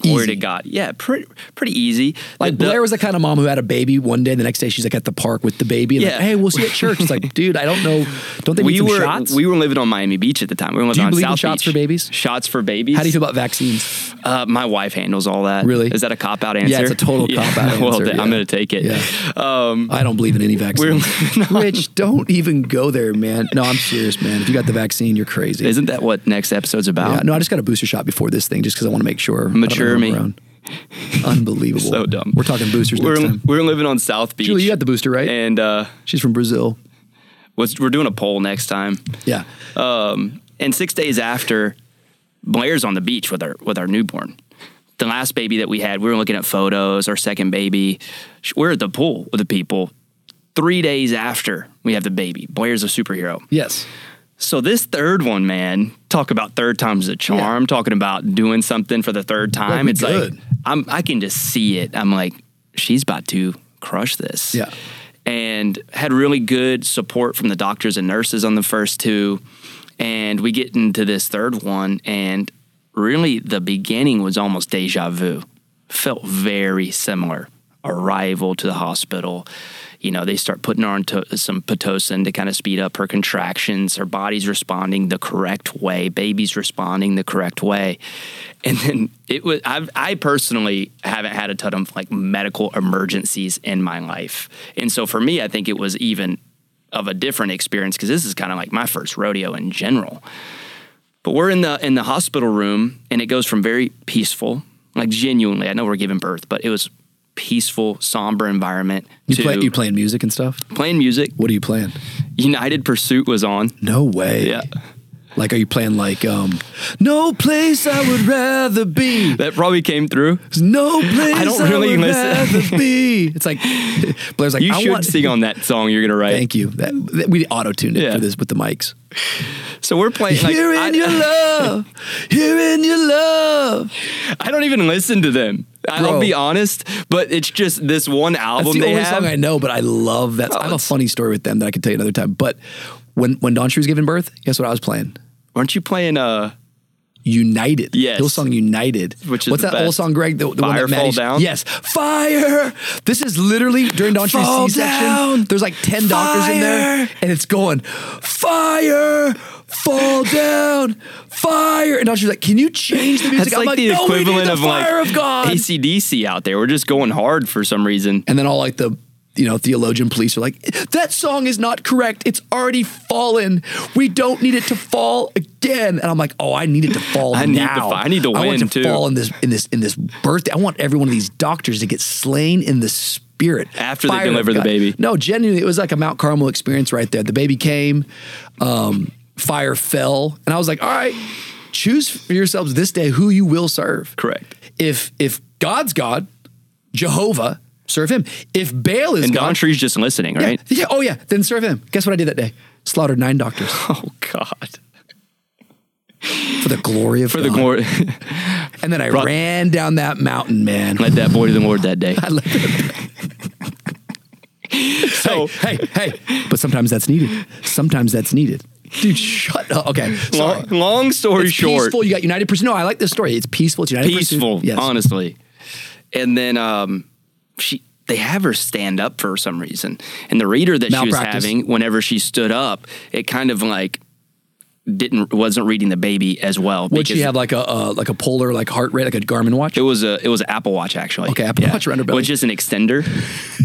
Glory to God. Yeah, pretty pretty easy. Like the, Blair was the kind of mom who had a baby one day and the next day she's like at the park with the baby and yeah. like, hey, we'll see you at church. It's like, dude, I don't know. Don't they we need some were, shots? We were living on Miami Beach at the time. We were living on South Beach. Do you believe in shots for babies? Shots for babies. How do you feel about vaccines? Uh, my wife handles all that. Really? Is that a cop-out answer? Yeah, it's a total yeah. cop-out answer. Well, yeah. I'm going to take it. Yeah. Um, I don't believe in any vaccines. Rich, don't even go there, man. No, I'm serious, man. If you got the vaccine, you're crazy. Isn't that what next episode's about? Yeah, no, I just got a booster shot before this thing just because I want to make sure. Mature Me. Unbelievable. So dumb. We're talking boosters we're, next time. We're living on South Beach. Julie, you got the booster, right? And uh, she's from Brazil. Was, we're doing a poll next time. Yeah. Um, and six days after, Blair's on the beach with our with our newborn. The last baby that we had, we were looking at photos. Our second baby, we're at the pool with the people. Three days after we have the baby, Blair's a superhero. Yes. So this third one, man, talk about third time's a charm, yeah. talking about doing something for the third time. It's good. Like, I'm, I can just see it. I'm like, she's about to crush this. Yeah. And had really good support from the doctors and nurses on the first two. And we get into this third one, and really the beginning was almost deja vu. Felt very similar. Arrival to the hospital. You know, they start putting her on to, some Pitocin to kind of speed up her contractions. Her body's responding the correct way. Baby's responding the correct way. And then it was, I've, I personally haven't had a ton of like medical emergencies in my life. And so for me, I think it was even of a different experience because this is kind of like my first rodeo in general. But we're in the, in the hospital room and it goes from very peaceful, like genuinely, I know we're giving birth, but it was peaceful, somber environment. You, play, you playing music and stuff? Playing music. What are you playing? United Pursuit was on. No way. Yeah. Like, are you playing like, um, no place I would rather be? That probably came through. There's no place I, don't really I would listen. rather be. It's like, Blair's like, you I should want- sing on that song you're going to write. Thank you. That, that we auto-tuned it yeah. for this with the mics. So we're playing like, Here in I, your love. Here in your love. I don't even listen to them. Bro. I'll be honest, but it's just this one album That's the they only have. Song I know, but I love that. Oh, I have a funny story with them that I can tell you another time. But when, when Dontre was giving birth, guess what I was playing? Aren't you playing uh, United? Yes. Hillsong United. Which is What's that best. old song, Greg? The, the Fire one that Fall Down? Yes. Fire! This is literally during Dontre's C-section. Down. There's like ten Fire. doctors in there, and it's going, Fire! Fall down! Fire! And Dontre's like, can you change the music? That's I'm like, like the no, equivalent the of fire like of God. A C D C out there. We're just going hard for some reason. And then all like the... you know, theologian police are like, that song is not correct. It's already fallen. We don't need it to fall again. And I'm like, oh, I need it to fall I now. Need to, I need to win, too. I want it to too. fall in this, in this, in this birthday. I want every one of these doctors to get slain in the spirit. After Fire they deliver the baby. No, genuinely, it was like a Mount Carmel experience right there. The baby came, um, fire fell. And I was like, all right, choose for yourselves this day who you will serve. Correct. If, if God's God, Jehovah, serve him. If Bale is and gone, Dontre's just listening, right? Yeah, yeah, oh yeah, then serve him. Guess what I did that day? Slaughtered nine doctors. Oh God! For the glory of for God. the glory. And then I Brought, ran down that mountain, man. Led that boy to the Lord that day. I led that. So hey, hey, hey! But sometimes that's needed. Sometimes that's needed. Dude, shut up. Okay. Sorry. Long, long story it's short, peaceful. You got United Pursuit. No, I like this story. It's peaceful. It's United Pursuit. Peaceful, yes. honestly. And then. um She, they have her stand up for some reason, and the reader that she was having, whenever she stood up, it kind of like didn't wasn't reading the baby as well. Would she have like a uh, like a polar like heart rate, like a Garmin watch? It was a it was an Apple Watch actually. Okay, Apple yeah. Watch or underbelly, which is an extender,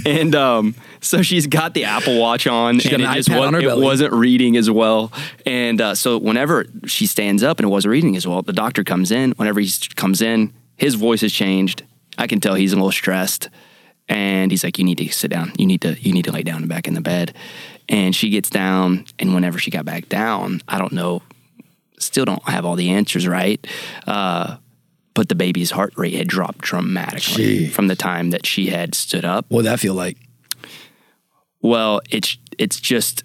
and um, so she's got the Apple Watch on, she's and got an it iPad just on her belly. It wasn't reading as well, and uh, so whenever she stands up and it wasn't reading as well, the doctor comes in. Whenever he comes in, his voice has changed. I can tell he's a little stressed. And he's like, you need to sit down. You need to you need to lay down back in the bed. And she gets down. And whenever she got back down, I don't know, still don't have all the answers right. Uh, but the baby's heart rate had dropped dramatically Jeez. from the time that she had stood up. What did that feel like? Well, it's it's just,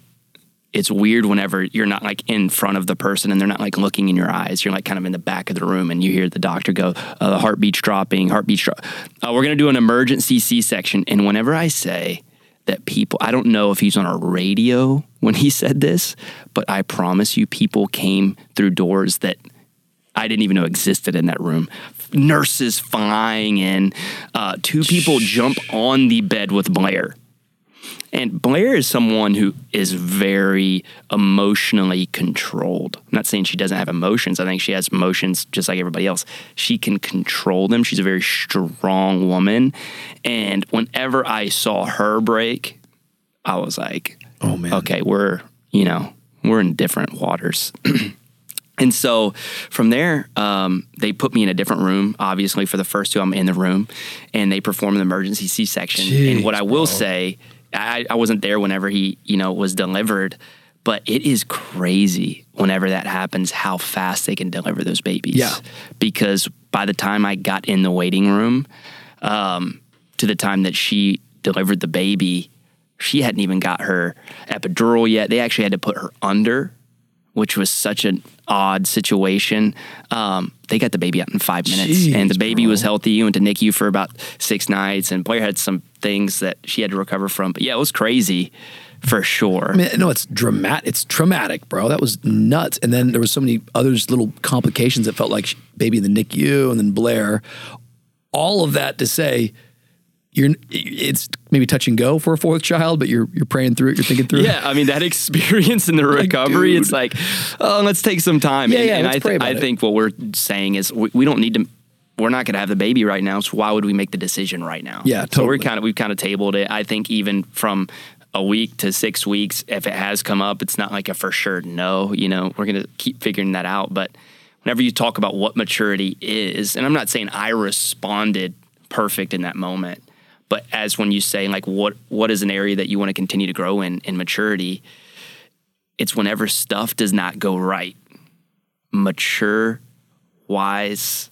it's weird whenever you're not like in front of the person and they're not like looking in your eyes. You're like kind of in the back of the room and you hear the doctor go, uh, the heartbeat's dropping, heartbeat's dropping. Uh, we're going to do an emergency C-section. And whenever I say that people, I don't know if he's on a radio when he said this, but I promise you people came through doors that I didn't even know existed in that room. Nurses flying in. Uh, two people jump on the bed with Blair. And Blair is someone who is very emotionally controlled. I'm not saying she doesn't have emotions. I think she has emotions just like everybody else. She can control them. She's a very strong woman. And whenever I saw her break, I was like, oh man, okay, we're, you know, we're in different waters. And so from there, um, they put me in a different room. Obviously, for the first two, I'm in the room. And they perform an emergency C-section. Jeez, and what I will bro. say... I, I wasn't there whenever he, you know, was delivered, but it is crazy whenever that happens, how fast they can deliver those babies. Yeah. Because by the time I got in the waiting room, um, to the time that she delivered the baby, she hadn't even got her epidural yet. They actually had to put her under, which was such an odd situation. Um, they got the baby out in five minutes, Jeez, and the baby bro. was healthy. Went to N I C U for about six nights, and Blair had some things that she had to recover from. But yeah, it was crazy for sure. I mean, no, it's dramatic. It's traumatic, bro. That was nuts. And then there was so many other little complications. It felt like she, baby in the N I C U, and then Blair. All of that to say, you're it's maybe touch and go for a fourth child, but you're you're praying through it, you're thinking through yeah, it. Yeah, I mean that experience in the recovery, like, it's like, oh, let's take some time. Yeah, and yeah, and let's I, th- pray about I it. think what we're saying is we, we don't need to. We're not going to have the baby right now, so why would we make the decision right now? Yeah, totally. So we're kind of we've kind of tabled it. I think even from a week to six weeks, if it has come up, it's not like a for sure no. You know, we're going to keep figuring that out. But whenever you talk about what maturity is, and I'm not saying I responded perfect in that moment. But as when you say, like, what what is an area that you want to continue to grow in, in maturity, it's whenever stuff does not go right. mature, wise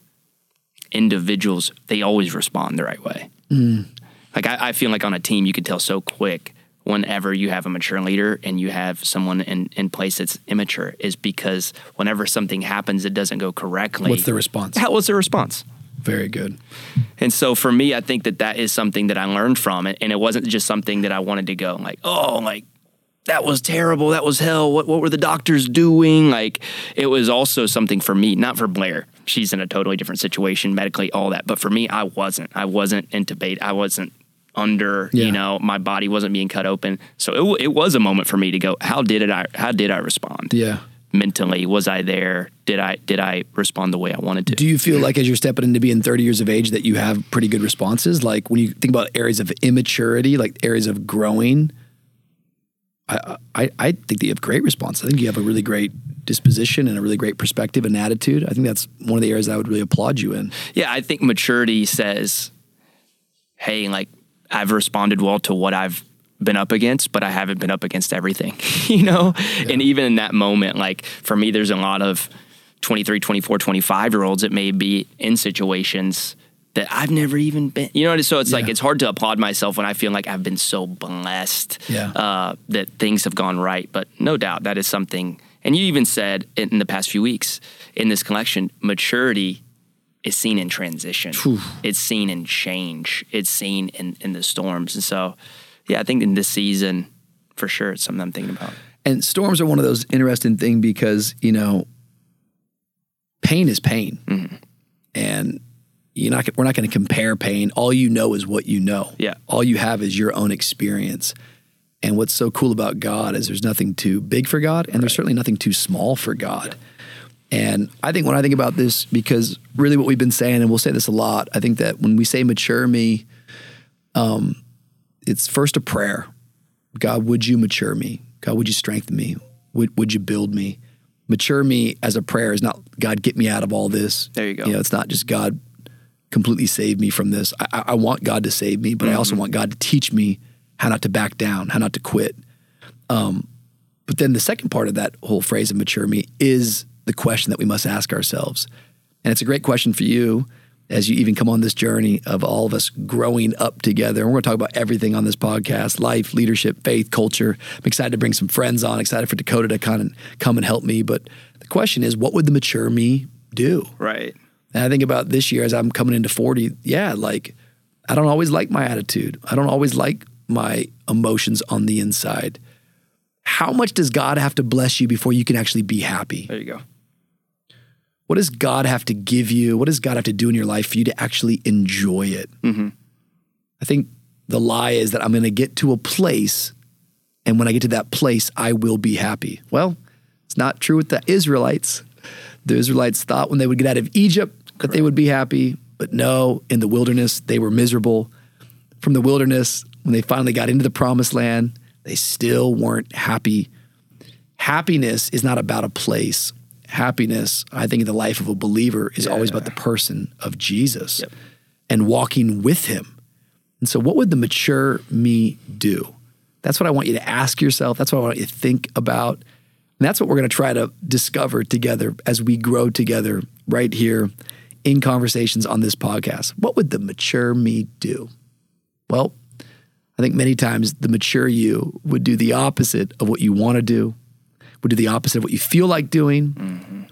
individuals, they always respond the right way. Mm. Like I, I feel like on a team, you can tell so quick whenever you have a mature leader and you have someone in, in place that's immature, is because whenever something happens, it doesn't go correctly. What's the response? That was the response. Very good. And so for me, I think that that is something that I learned from it. And it wasn't just something that I wanted to go like, oh, like, that was terrible. That was hell. What what were the doctors doing? Like, it was also something for me, not for Blair. She's in a totally different situation medically, all that. But for me, I wasn't. I wasn't intubated. I wasn't under, yeah. you know, my body wasn't being cut open. So it it was a moment for me to go, how did it I how did I respond? Yeah. Mentally, was I there? Did I did I respond the way I wanted to? Do you feel like as you're stepping into being thirty years of age that you have pretty good responses? Like when you think about areas of immaturity, like areas of growing, I, I, I think that you have great response. I think you have a really great disposition and a really great perspective and attitude. I think that's one of the areas I would really applaud you in. Yeah, I think maturity says, hey, like I've responded well to what I've been up against, but I haven't been up against everything, you know? Yeah. And even in that moment, like for me, there's a lot of twenty-three, twenty-four, twenty-five year olds that may be in situations that I've never even been, you know, so it's yeah. like, it's hard to applaud myself when I feel like I've been so blessed yeah. uh, that things have gone right. But no doubt that is something, and you even said in the past few weeks in this collection, maturity is seen in transition. Whew. It's seen in change. It's seen in, in the storms. And so, yeah, I think in this season, for sure, it's something I'm thinking about. And storms are one of those interesting things because, you know, pain is pain. Mm-hmm. And You're not, we're not going to compare pain. All you know is what you know. Yeah. All you have is your own experience. And what's so cool about God is there's nothing too big for God, and right. there's certainly nothing too small for God. Yeah. And I think when I think about this, because really what we've been saying, and we'll say this a lot, I think that when we say mature me, um, it's first a prayer. God, would you mature me? God, would you strengthen me? Would, would you build me? Mature me as a prayer is not, God, get me out of all this. There you go. You know, it's not just God, completely save me from this. I, I want God to save me, but mm-hmm. I also want God to teach me how not to back down, how not to quit. Um, but then the second part of that whole phrase of mature me is the question that we must ask ourselves. And it's a great question for you as you even come on this journey of all of us growing up together. And we're going to talk about everything on this podcast, life, leadership, faith, culture. I'm excited to bring some friends on, excited for Dakota to kind of come and help me. But the question is, what would the mature me do? Right. And I think about this year as I'm coming into forty, yeah, like I don't always like my attitude. I don't always like my emotions on the inside. How much does God have to bless you before you can actually be happy? There you go. What does God have to give you? What does God have to do in your life for you to actually enjoy it? Mm-hmm. I think the lie is that I'm going to get to a place, and when I get to that place, I will be happy. Well, it's not true with the Israelites. The Israelites thought when they would get out of Egypt, that they would be happy, but no, in the wilderness, they were miserable. From the wilderness, when they finally got into the promised land, they still weren't happy. Happiness is not about a place. Happiness, I think in the life of a believer, is yeah. always about the person of Jesus yep. and walking with him. And so what would the mature me do? That's what I want you to ask yourself. That's what I want you to think about. And that's what we're going to try to discover together as we grow together right here in conversations on this podcast. What would the mature me do? Well, I think many times the mature you would do the opposite of what you want to do, would do the opposite of what you feel like doing, mm-hmm.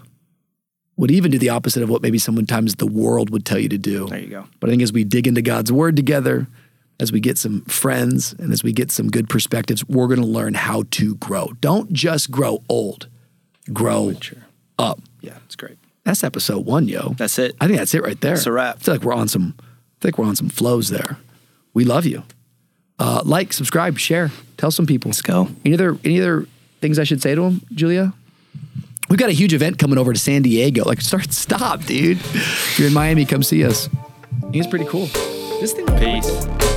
would even do the opposite of what maybe sometimes the world would tell you to do. There you go. But I think as we dig into God's word together, as we get some friends and as we get some good perspectives, we're going to learn how to grow. Don't just grow old, grow mature. Up. Yeah, that's great. That's episode one, yo. That's it. I think that's it right there. That's a wrap. I feel like we're on some, I think we're on some flows there. We love you. Uh, like, subscribe, share, tell some people. Let's go. Any other, any other things I should say to them, Julia? We've got a huge event coming over to San Diego. Like, start, stop, dude. If you're in Miami, come see us. It's pretty cool. This thing. Peace.